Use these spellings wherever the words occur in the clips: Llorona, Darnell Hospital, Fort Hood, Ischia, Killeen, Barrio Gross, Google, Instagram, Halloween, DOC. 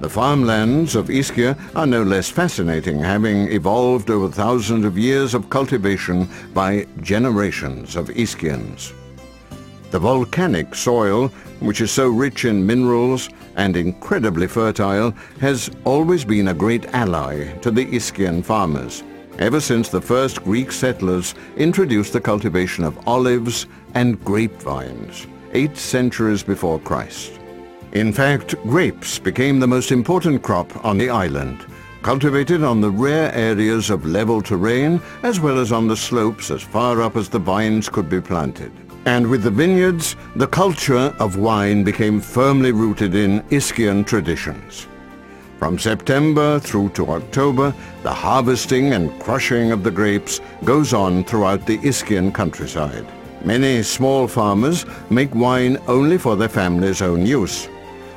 The farmlands of Ischia are no less fascinating, having evolved over thousands of years of cultivation by generations of Ischians. The volcanic soil, which is so rich in minerals and incredibly fertile, has always been a great ally to the Ischian farmers, ever since the first Greek settlers introduced the cultivation of olives and grapevines, 8 centuries before Christ. In fact, grapes became the most important crop on the island, cultivated on the rare areas of level terrain as well as on the slopes as far up as the vines could be planted. And with the vineyards, the culture of wine became firmly rooted in Ischian traditions. From September through to October, the harvesting and crushing of the grapes goes on throughout the Ischian countryside. Many small farmers make wine only for their family's own use,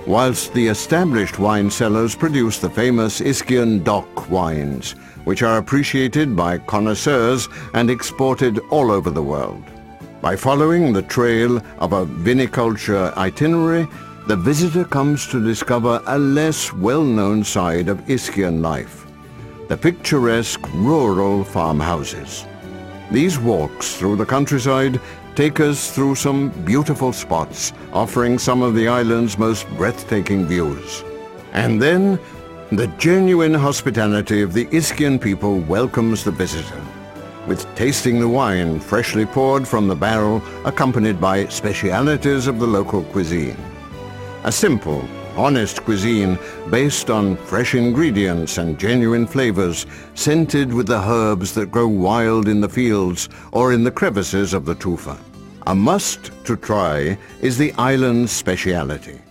whilst the established wine cellars produce the famous Ischian DOC wines, which are appreciated by connoisseurs and exported all over the world. By following the trail of a viniculture itinerary, the visitor comes to discover a less well-known side of Ischian life, the picturesque rural farmhouses. These walks through the countryside take us through some beautiful spots, offering some of the island's most breathtaking views. And then, the genuine hospitality of the Ischian people welcomes the visitor, with tasting the wine freshly poured from the barrel, accompanied by specialities of the local cuisine. A simple, honest cuisine based on fresh ingredients and genuine flavors, scented with the herbs that grow wild in the fields or in the crevices of the tufa. A must to try is the island's speciality,